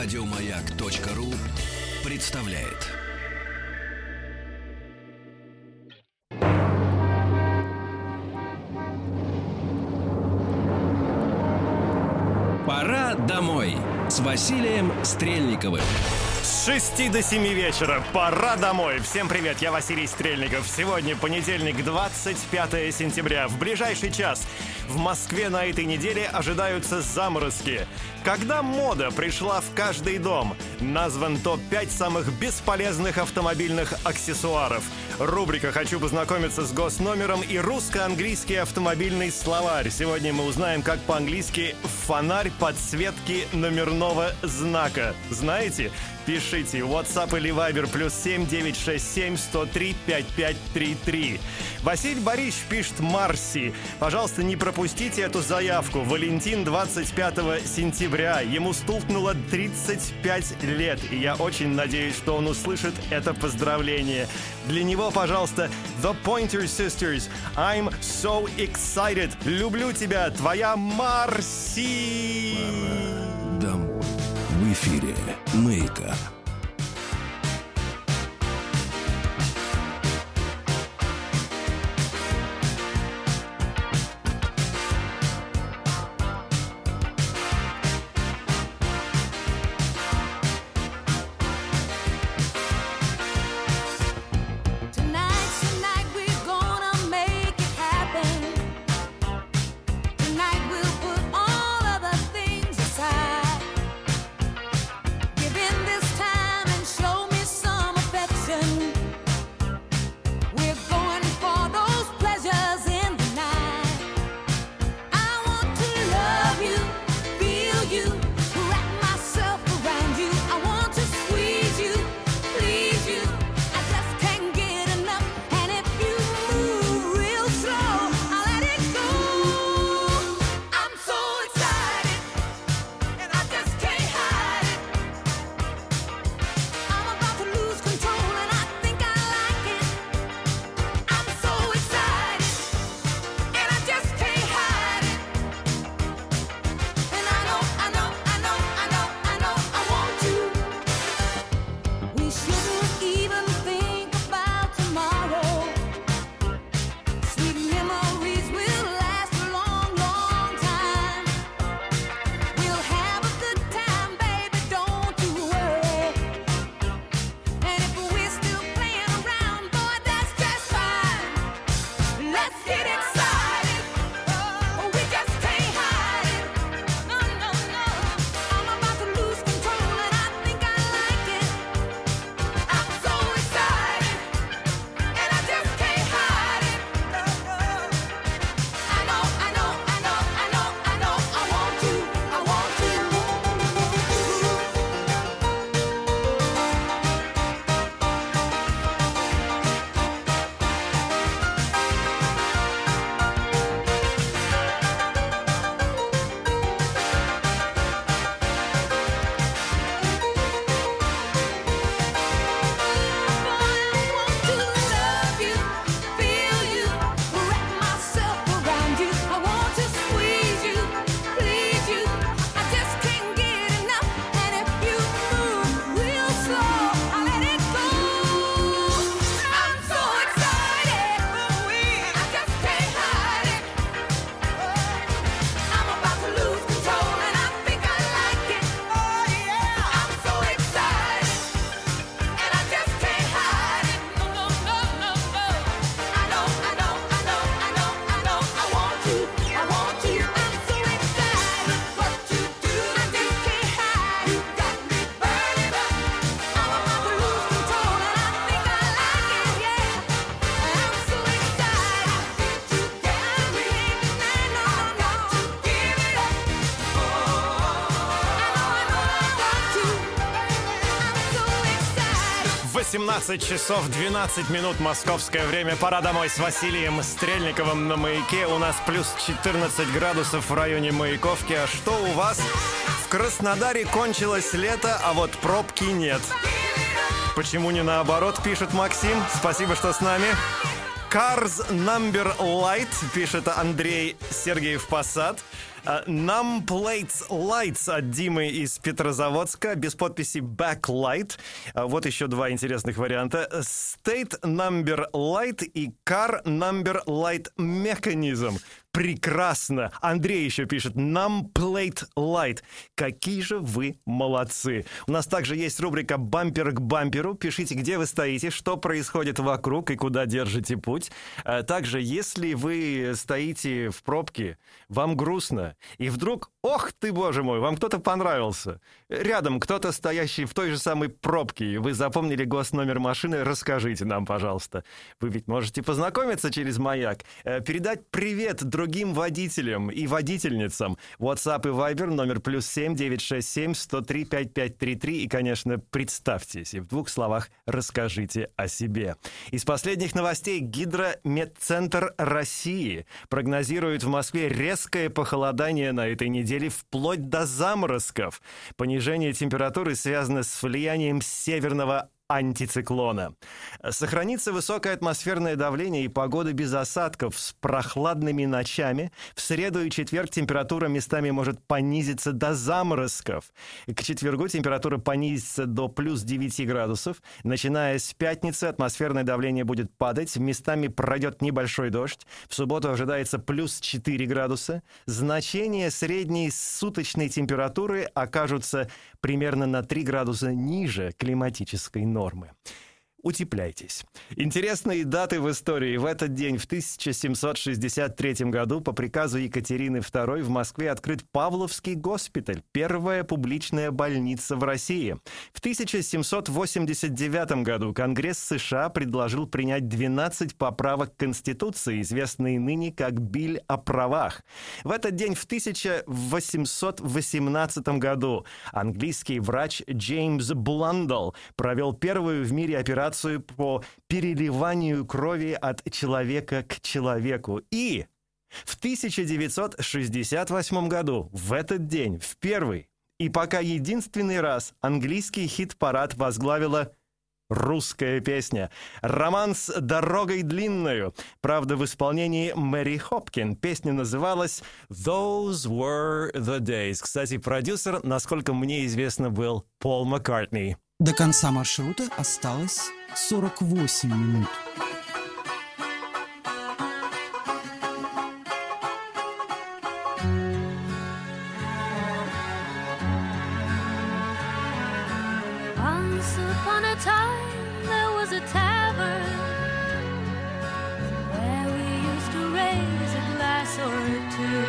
Радиомаяк.ру представляет. Пора домой с Василием Стрельниковым. С 6 до 7 вечера. Пора домой. Всем привет, я Василий Стрельников. Сегодня понедельник, 25 сентября. В ближайший час в Москве на этой неделе ожидаются заморозки. Когда мода пришла в каждый дом, назван топ-5 самых бесполезных автомобильных аксессуаров. Рубрика «Хочу познакомиться с госномером» и русско-английский автомобильный словарь. Сегодня мы узнаем, как по-английски «фонарь подсветки номерного знака». Знаете? Пишите WhatsApp или Viber +7 967 103 5533. Василий Борисович пишет Марси. Пожалуйста, не пропустите эту заявку. Валентин 25 сентября. Ему стукнуло 35 лет. И я очень надеюсь, что он услышит это поздравление. Для него, пожалуйста, The Pointer Sisters. I'm so excited. Люблю тебя, твоя Марси. В эфире «Мейка». Часов 12 минут московское время. Пора домой с Василием Стрельниковым на Маяке. У нас плюс 14 градусов в районе Маяковки. А что у вас? В Краснодаре кончилось лето, а вот пробки нет. Почему не наоборот, пишет Максим. Спасибо, что с нами. Cars Number Light, пишет Андрей Сергеев Посад. Numb Plates Lights от Димы из Петрозаводска, без подписи Backlight. Вот еще два интересных варианта. State Number Light и Car Number Light Mechanism. Прекрасно. Андрей еще пишет Numb Plate Light. Какие же вы молодцы. У нас также есть рубрика «Бампер к бамперу». Пишите, где вы стоите, что происходит вокруг и куда держите путь. Также, если вы стоите в пробке, вам грустно, и вдруг, ох ты, боже мой, вам кто-то понравился. Рядом кто-то, стоящий в той же самой пробке. Вы запомнили госномер машины? Расскажите нам, пожалуйста. Вы ведь можете познакомиться через «Маяк», передать привет другим водителям и водительницам. WhatsApp и Viber, номер +7 967 103 5533. И, конечно, представьтесь и в двух словах расскажите о себе. Из последних новостей: Гидрометцентр России прогнозирует в Москве резкое похолодание на этой неделе вплоть до заморозков. Понижение температуры связано с влиянием северного антициклона. Сохранится высокое атмосферное давление и погода без осадков с прохладными ночами. В среду и четверг температура местами может понизиться до заморозков. К четвергу температура понизится до +9 градусов. Начиная с пятницы атмосферное давление будет падать. Местами пройдет небольшой дождь. В субботу ожидается +4 градуса. Значения средней суточной температуры окажутся примерно на 3 градуса ниже климатической нормы. Утепляйтесь. Интересные даты в истории. В этот день, в 1763 году, по приказу Екатерины II в Москве открыт Павловский госпиталь, первая публичная больница в России. В 1789 году Конгресс США предложил принять 12 поправок Конституции, известные ныне как Биль о правах. В этот день, в 1818 году, английский врач Джеймс Бланделл провел первую в мире операцию по переливанию крови от человека к человеку. И в 1968 году, в этот день, в первый и пока единственный раз, английский хит-парад возглавила русская песня «Романс дорогой длинною», правда, в исполнении Мэри Хопкин. Песня называлась «Those were the days». Кстати, продюсер, насколько мне известно, был Пол Маккартни. До конца маршрута осталось 48 минут. Once upon a time there was a tavern where we used to raise a glass or two.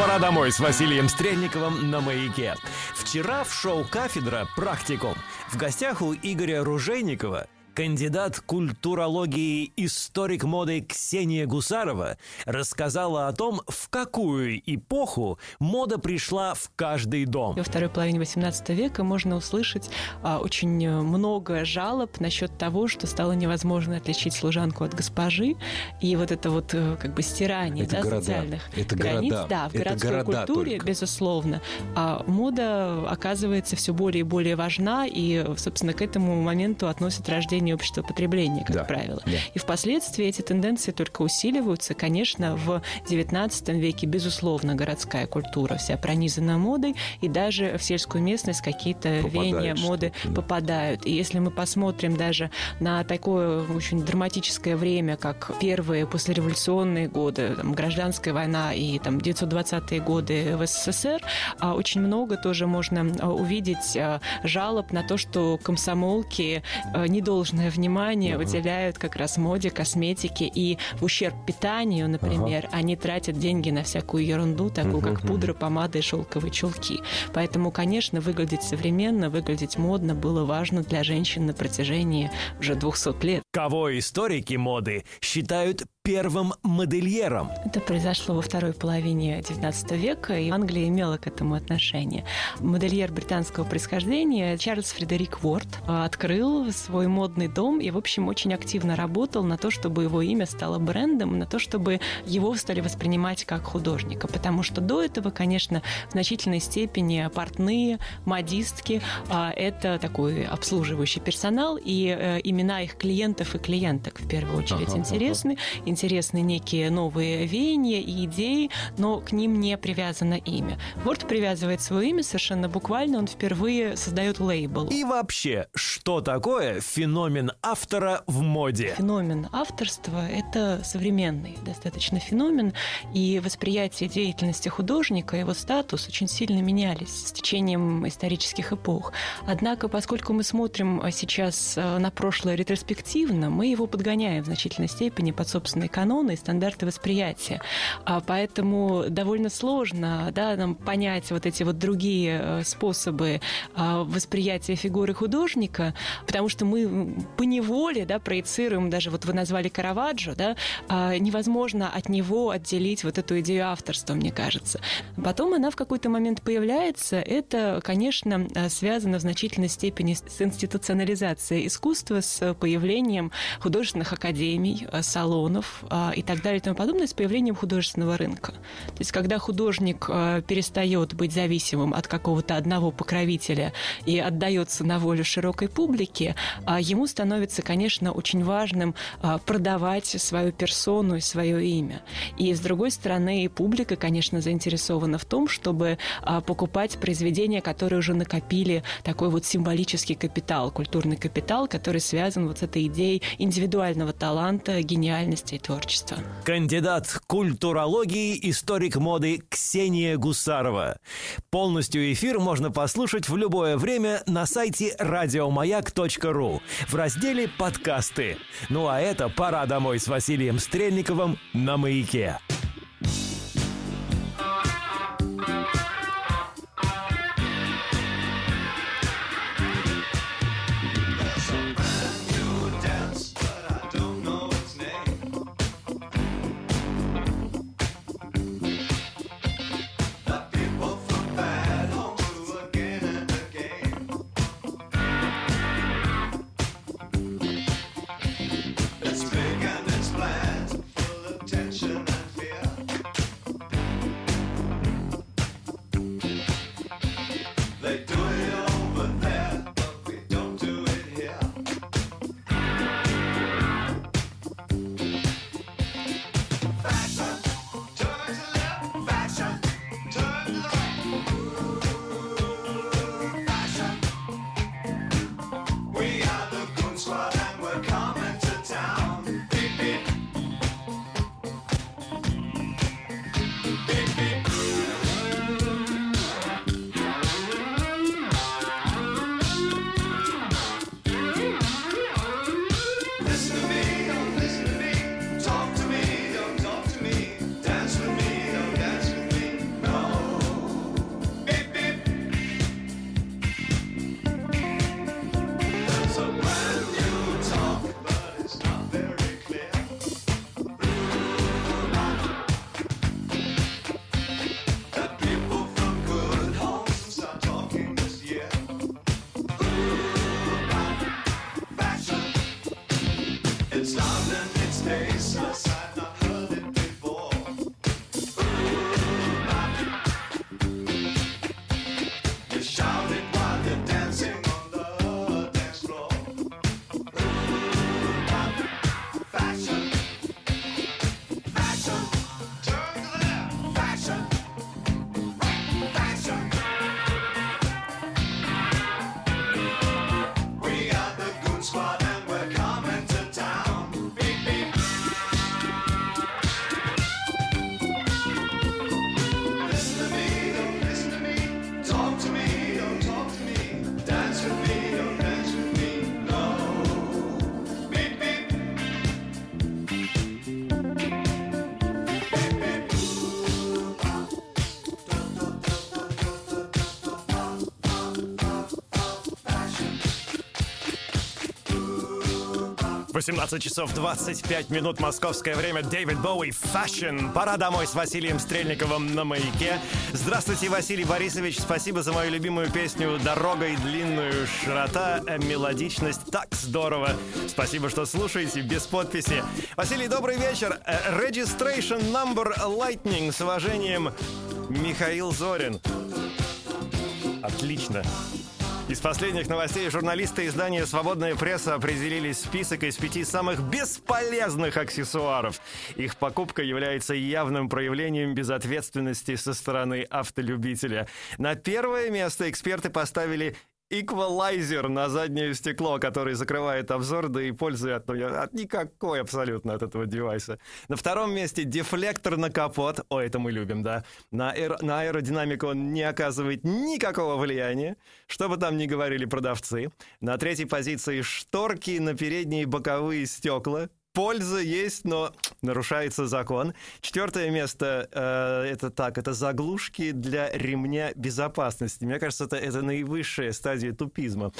Пора домой» с Василием Стрельниковым на «Маяке». Вчера в шоу «Кафедра. Практикум» в гостях у Игоря Ружейникова кандидат культурологии, историк моды Ксения Гусарова рассказала о том, в какую эпоху мода пришла в каждый дом. Во второй половине XVIII века можно услышать очень много жалоб насчет того, что стало невозможно отличить служанку от госпожи. И вот это вот как бы стирание социальных границ. Да, в городской культуре, безусловно, мода оказывается все более и более важна. И, собственно, к этому моменту относят рождение общества потребления, как правило. Да. И впоследствии эти тенденции только усиливаются. Конечно, в XIX веке, безусловно, городская культура вся пронизана модой, и даже в сельскую местность какие-то веяния моды попадают. И если мы посмотрим даже на такое очень драматическое время, как первые послереволюционные годы, там, гражданская война и там, 1920-е годы в СССР, очень много тоже можно увидеть жалоб на то, что комсомолки недолжное внимание уделяют как раз моде, косметике, и в ущерб питанию, например, они тратят деньги на всякую ерунду, такую как пудра, помада и шелковые чулки. Поэтому, конечно, выглядеть современно, выглядеть модно было важно для женщин на протяжении уже 200 лет. Кого историки моды считают первым модельером? Это произошло во второй половине XIX века, и Англия имела к этому отношение. Модельер британского происхождения Чарльз Фредерик Ворт открыл свой модный дом и, в общем, очень активно работал на то, чтобы его имя стало брендом, на то, чтобы его стали воспринимать как художника. Потому что до этого, конечно, в значительной степени портные, модистки – это такой обслуживающий персонал, и имена их клиентов и клиенток в первую очередь интересны. Интересны некие новые веяния и идеи, но к ним не привязано имя. Ворд привязывает свое имя совершенно буквально, он впервые создает лейбл. И вообще, что такое феномен автора в моде? Феномен авторства – это современный достаточно феномен, и восприятие деятельности художника, его статус очень сильно менялись с течением исторических эпох. Однако, поскольку мы смотрим сейчас на прошлое ретроспективно, мы его подгоняем в значительной степени под собственные каноны и стандарты восприятия. Поэтому довольно сложно нам понять вот эти вот другие способы восприятия фигуры художника, потому что мы поневоле проецируем, даже вот вы назвали Караваджо, невозможно от него отделить вот эту идею авторства, мне кажется. Потом она в какой-то момент появляется. Это, конечно, связано в значительной степени с институционализацией искусства, с появлением художественных академий, салонов и так далее и тому подобное, с появлением художественного рынка. То есть, когда художник перестает быть зависимым от какого-то одного покровителя и отдается на волю широкой публике, ему становится, конечно, очень важным продавать свою персону и свое имя. И, с другой стороны, публика, конечно, заинтересована в том, чтобы покупать произведения, которые уже накопили такой вот символический капитал, культурный капитал, который связан вот с этой идеей индивидуального таланта, гениальности и творчества. Кандидат культурологии, историк моды Ксения Гусарова. Полностью эфир можно послушать в любое время на сайте радиомаяк.ру в разделе «Подкасты». Ну а это «Пора домой» с Василием Стрельниковым на «Маяке». It's big and it's bland, full of tension and fear. 18 часов 25 минут московское время. Дэвид Боуи, Фэшн. Пора домой с Василием Стрельниковым на Маяке. Здравствуйте, Василий Борисович. Спасибо за мою любимую песню «Дорога и длинную широта». Мелодичность так здорово. Спасибо, что слушаете без подписи. Василий, добрый вечер. Registration number lightning. С уважением, Михаил Зорин. Отлично. Из последних новостей журналисты издания «Свободная пресса» определили список из 5 самых бесполезных аксессуаров. Их покупка является явным проявлением безответственности со стороны автолюбителя. На первое место эксперты поставили эквалайзер на заднее стекло, который закрывает обзор, да и пользы от никакой абсолютно от этого девайса. На втором месте дефлектор на капот. О, это мы любим, да. На аэродинамику он не оказывает никакого влияния, что бы там ни говорили продавцы. На третьей позиции шторки на передние и боковые стекла. Польза есть, но нарушается закон. Четвертое место, это заглушки для ремня безопасности. Мне кажется, это наивысшая стадия тупизма.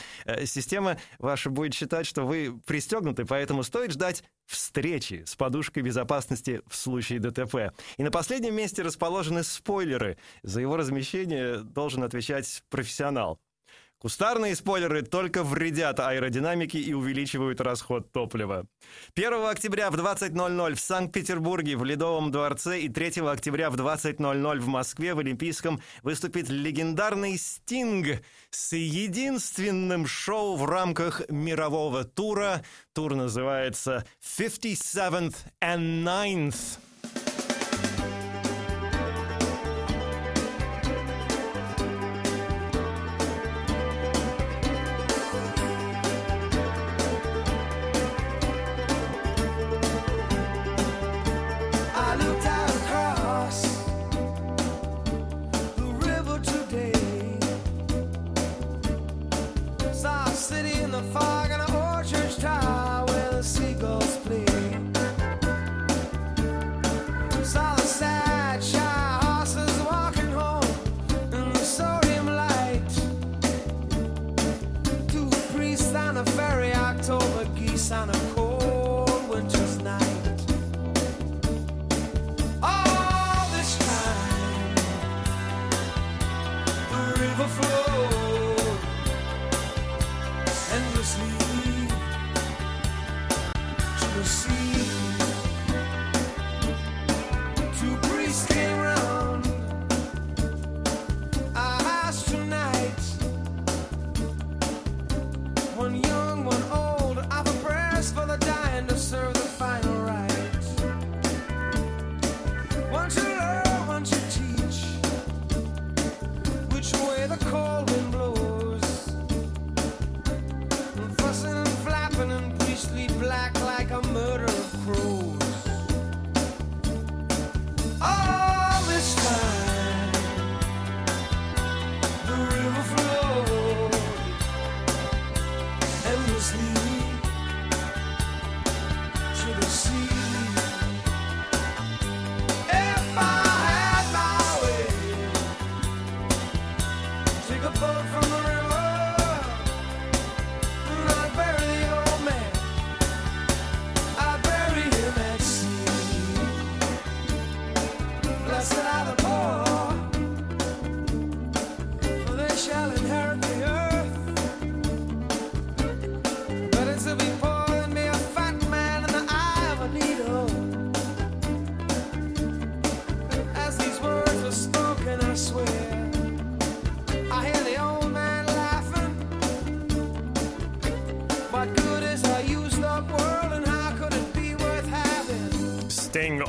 Система ваша будет считать, что вы пристегнуты, поэтому стоит ждать встречи с подушкой безопасности в случае ДТП. И на последнем месте расположены спойлеры. За его размещение должен отвечать профессионал. Кустарные спойлеры только вредят аэродинамике и увеличивают расход топлива. 1 октября в 20:00 в Санкт-Петербурге в Ледовом дворце и 3 октября в 20:00 в Москве в Олимпийском выступит легендарный Стинг с единственным шоу в рамках мирового тура. Тур называется 57th and 9th.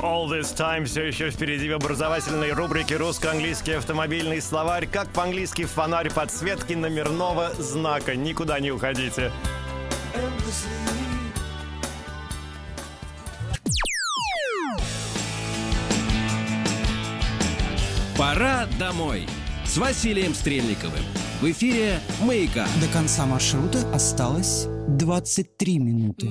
All This Time все еще впереди в образовательной рубрике «Русско-английский автомобильный словарь». Как по-английски фонарь подсветки номерного знака. Никуда не уходите. Пора домой с Василием Стрельниковым. В эфире «Маяка». До конца маршрута осталось 23 минуты.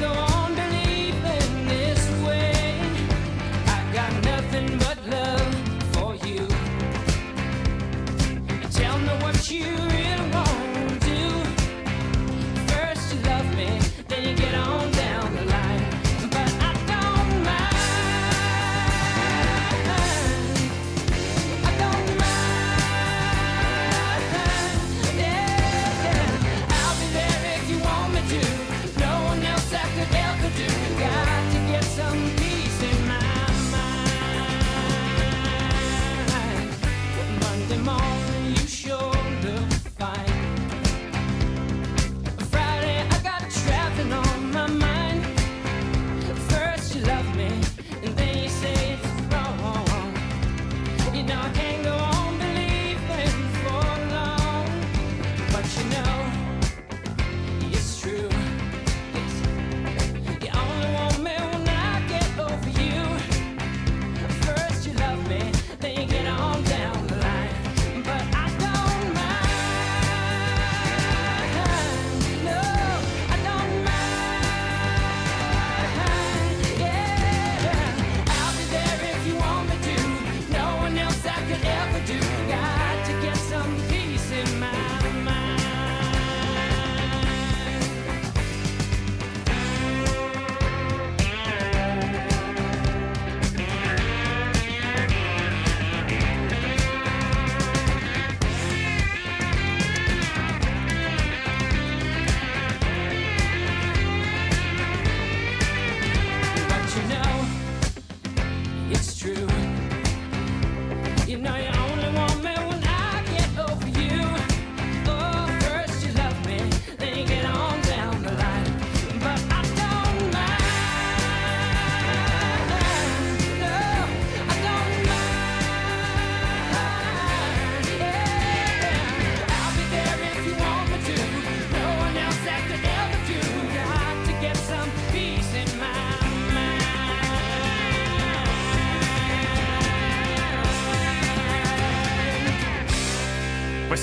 Go on, believe it.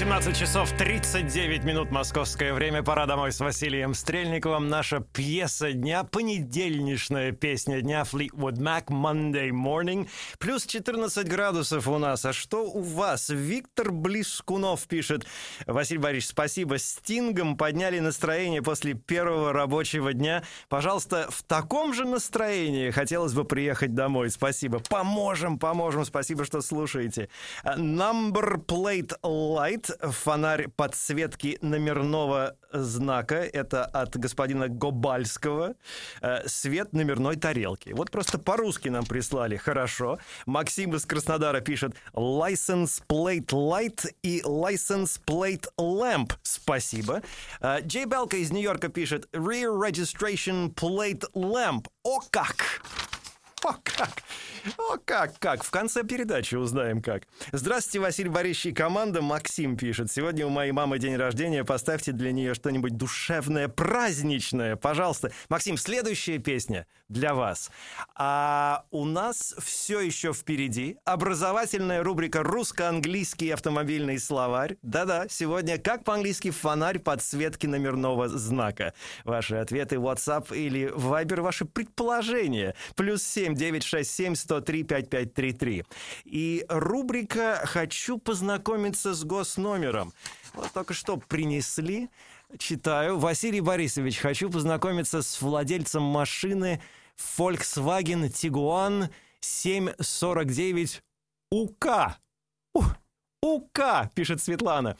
18 часов 39 минут московское время. Пора домой с Василием Стрельниковым. Наша пьеса дня, понедельничная песня дня Fleetwood Mac, Monday Morning. Плюс 14 градусов у нас. А что у вас? Виктор Блескунов пишет. Василий Борисович, спасибо. Стингом подняли настроение после первого рабочего дня. Пожалуйста, в таком же настроении хотелось бы приехать домой. Спасибо. Поможем. Спасибо, что слушаете. Number Plate Light, фонарь подсветки номерного знака. Это от господина Гобальского. Свет номерной тарелки. Вот просто по-русски нам прислали. Хорошо. Максим из Краснодара пишет. License Plate Light и License Plate Lamp. Спасибо. Джей Белка из Нью-Йорка пишет. Rear Registration Plate Lamp. О как! О, как? В конце передачи узнаем, как. Здравствуйте, Василий Борисович и команда. Максим пишет. Сегодня у моей мамы день рождения. Поставьте для нее что-нибудь душевное, праздничное, пожалуйста. Максим, следующая песня для вас. А у нас все еще впереди образовательная рубрика «Русско-английский автомобильный словарь». Да-да, сегодня как по-английски фонарь подсветки номерного знака. Ваши ответы WhatsApp или Viber, ваши предположения. +7 967 103 5533. И рубрика «Хочу познакомиться с госномером». Вот только что принесли, читаю. Василий Борисович, хочу познакомиться с владельцем машины Volkswagen Tiguan 749 УК. УК, пишет Светлана.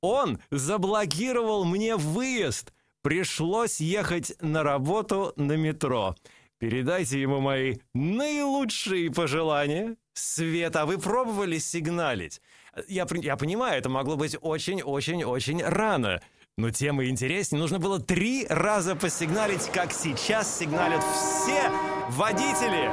Он заблокировал мне выезд. Пришлось ехать на работу на метро. Передайте ему мои наилучшие пожелания. Света, а вы пробовали сигналить? Я понимаю, это могло быть очень-очень-очень рано. Но тема интереснее. Нужно было 3 раза посигналить, как сейчас сигналят все водители.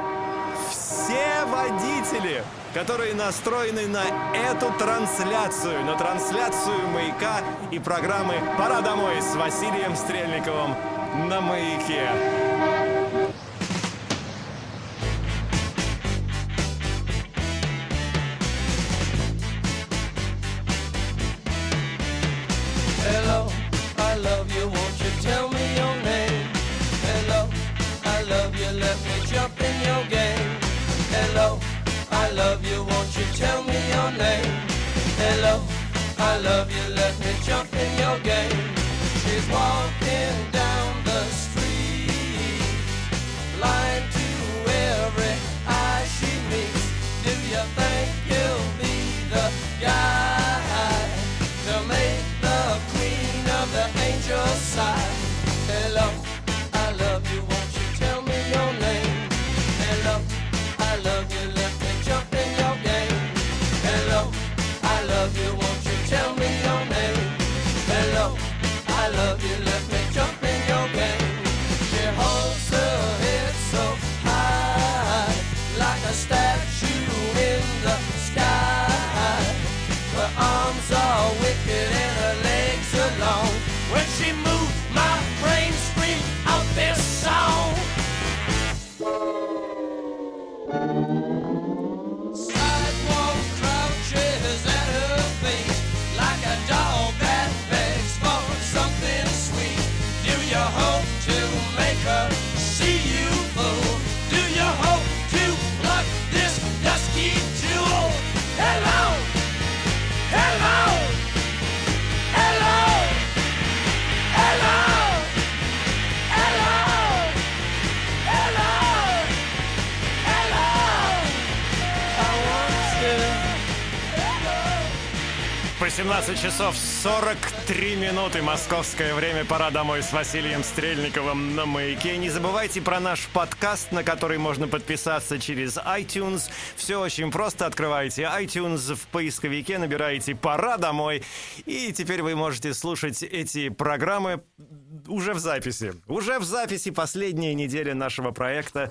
Все водители, которые настроены на эту трансляцию. На трансляцию «Маяка» и программы «Пора домой» с Василием Стрельниковым на «Маяке». I love you, let me jump in your game. She's walking down the street, blind to every eye she meets. Do you think you'll be the guy to make the queen of the angels sigh? Hello, I love you, won't you tell me your name? Hello, I love you, let me jump in your game. Hello, I love you, won't you tell me your name. Hello, I love you, let me jump in your game. She holds her head so high, like a statue in the sky. Her arms are wicked and her legs are long. When she moves, my brain screams out this song. По 17 часов 43 минуты московское время. Пора домой с Василием Стрельниковым на «Маяке». Не забывайте про наш подкаст, на который можно подписаться через iTunes. Все очень просто. Открываете iTunes в поисковике, набираете «Пора домой». И теперь вы можете слушать эти программы уже в записи. Уже в записи последняя неделя нашего проекта.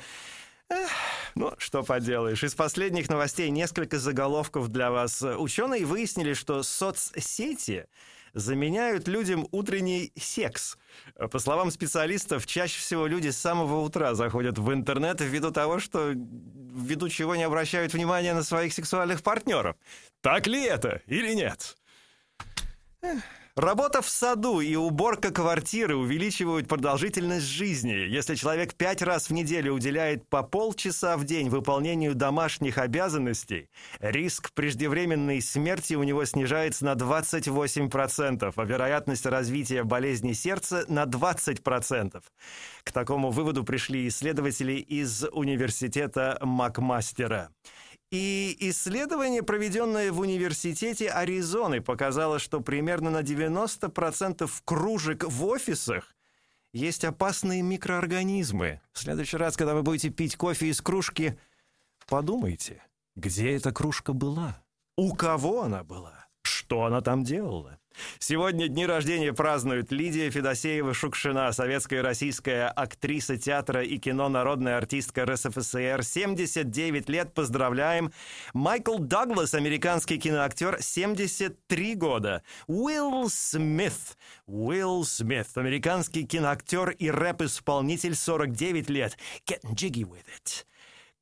Ну, что поделаешь. Из последних новостей несколько заголовков для вас. Ученые выяснили, что соцсети заменяют людям утренний секс. По словам специалистов, чаще всего люди с самого утра заходят в интернет ввиду чего не обращают внимания на своих сексуальных партнеров. Так ли это или нет? Работа в саду и уборка квартиры увеличивают продолжительность жизни. Если человек 5 раз в неделю уделяет по полчаса в день выполнению домашних обязанностей, риск преждевременной смерти у него снижается на 28%, а вероятность развития болезни сердца на 20%. К такому выводу пришли исследователи из университета McMaster. И исследование, проведенное в университете Аризоны, показало, что примерно на 90% кружек в офисах есть опасные микроорганизмы. В следующий раз, когда вы будете пить кофе из кружки, подумайте, где эта кружка была, у кого она была, что она там делала. Сегодня дни рождения празднуют Лидия Федосеева-Шукшина, советская и российская актриса театра и кино, народная артистка РСФСР, 79 лет, поздравляем. Майкл Дуглас, американский киноактер, 73 года. Уилл Смит, американский киноактер и рэп-исполнитель, 49 лет. Getting jiggy with it.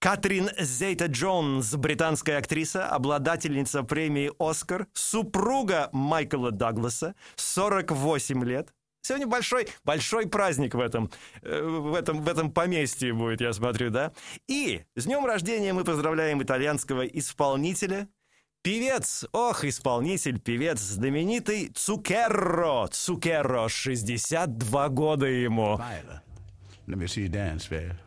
Кэтрин Зета-Джонс, британская актриса, обладательница премии «Оскар», супруга Майкла Дугласа, 48 лет. Сегодня большой праздник в этом поместье будет, я смотрю, да? И с днем рождения мы поздравляем итальянского исполнителя, певец, знаменитый Цукерро, 62 года ему. Let me see you dance, man.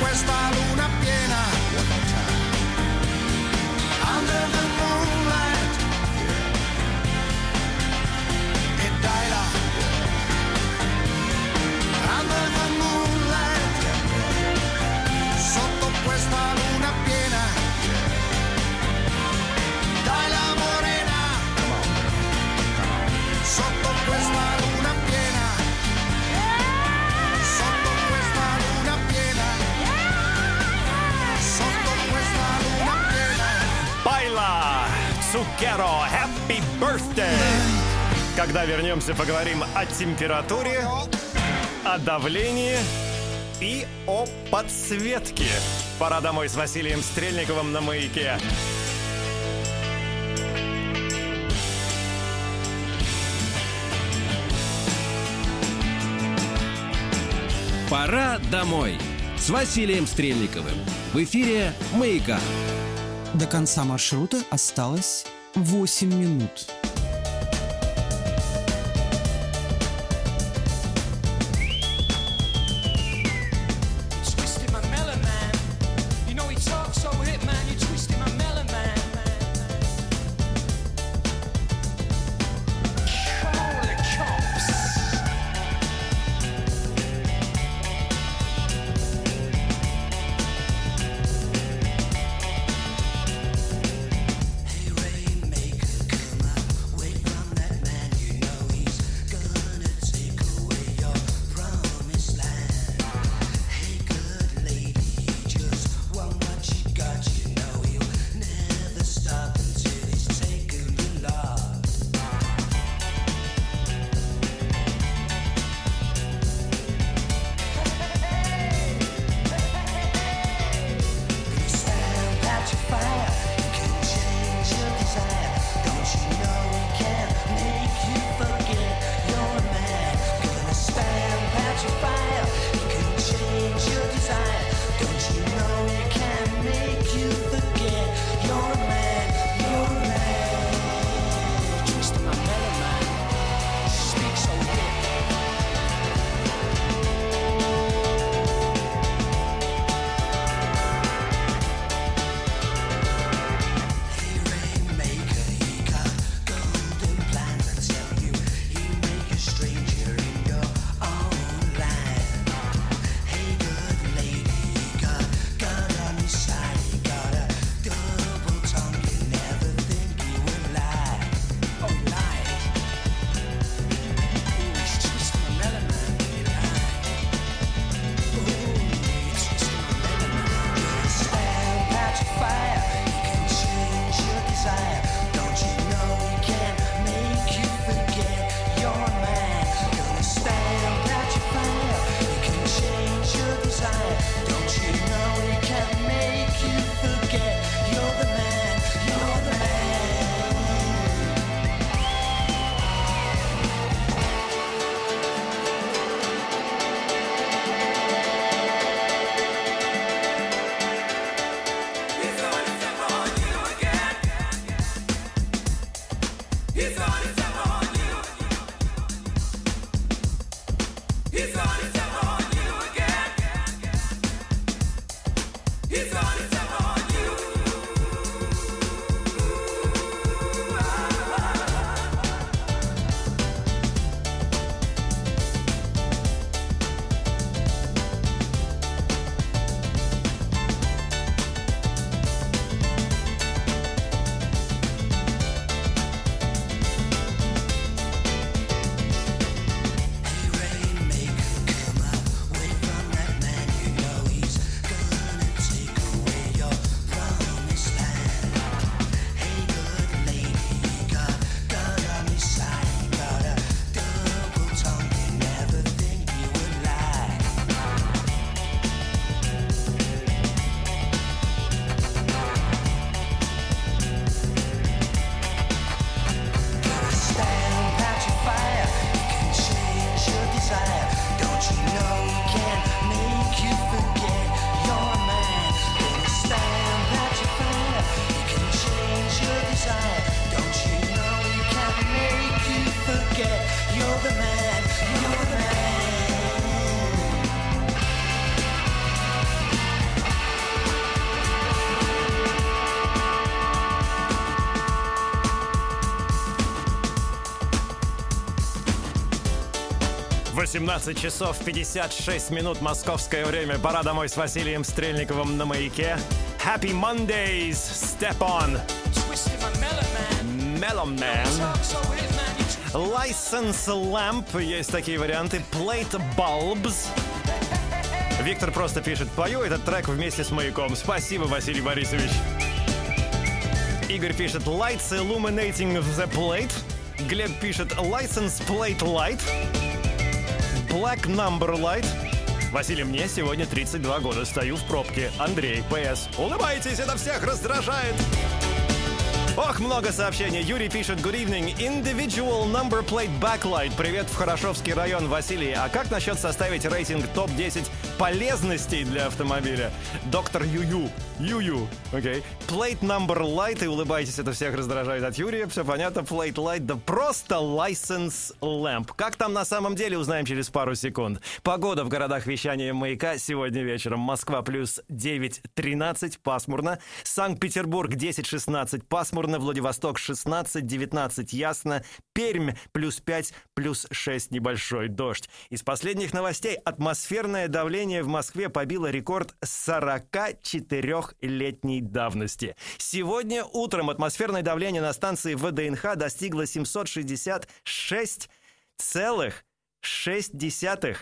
Questa luna piena, one more time. Сукеро. Happy birthday! Когда вернемся, поговорим о температуре, о давлении и о подсветке. Пора домой с Василием Стрельниковым на «Маяке». Пора домой с Василием Стрельниковым. В эфире «Маяка». До конца маршрута осталось 8 минут. В 17 часов 56 минут московское время. Пора домой с Василием Стрельниковым на «Маяке». Happy Mondays, Step On. Melon Man. License Lamp. Есть такие варианты. Plate Bulbs. Виктор просто пишет: пою этот трек вместе с «Маяком». Спасибо, Василий Борисович. Игорь пишет «Lights illuminating the plate». Глеб пишет «License plate light». «Black number light». Василий, мне сегодня 32 года, стою в пробке. Андрей, ПС. Улыбайтесь, это всех раздражает. Ох, много сообщений. Юрий пишет «Good evening, individual number plate backlight». Привет в Хорошевский район, Василий. А как насчет составить рейтинг топ-10 полезностей для автомобиля? Доктор Юю. Юю. Окей. Plate number light. И улыбайтесь, это всех раздражает от Юрия. Все понятно. Plate light. Да просто license lamp. Как там на самом деле, узнаем через пару секунд. Погода в городах вещания «Маяка» сегодня вечером. Москва плюс 9-13, пасмурно. Санкт-Петербург 10-16, пасмурно. Владивосток 16-19, ясно. Пермь плюс 5, плюс 6, небольшой дождь. Из последних новостей атмосферное давление в Москве побило рекорд 44-летней давности. Сегодня утром атмосферное давление на станции ВДНХ достигло 766,6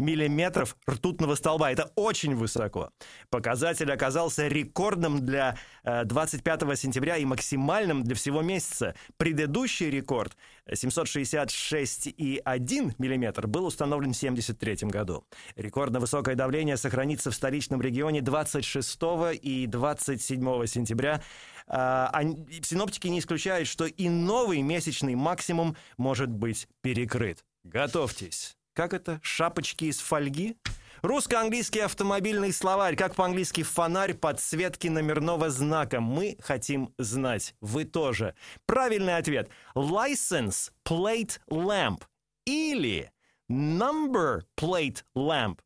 миллиметров ртутного столба. Это очень высоко. Показатель оказался рекордным для 25 сентября и максимальным для всего месяца. Предыдущий рекорд 766,1 миллиметр был установлен в 1973 году. Рекордно высокое давление сохранится в столичном регионе 26 и 27 сентября. Синоптики не исключают, что и новый месячный максимум может быть перекрыт. Готовьтесь. Как это? Шапочки из фольги? Русско-английский автомобильный словарь. Как по-английски фонарь подсветки номерного знака? Мы хотим знать. Вы тоже. Правильный ответ. License plate lamp. Или number plate lamp.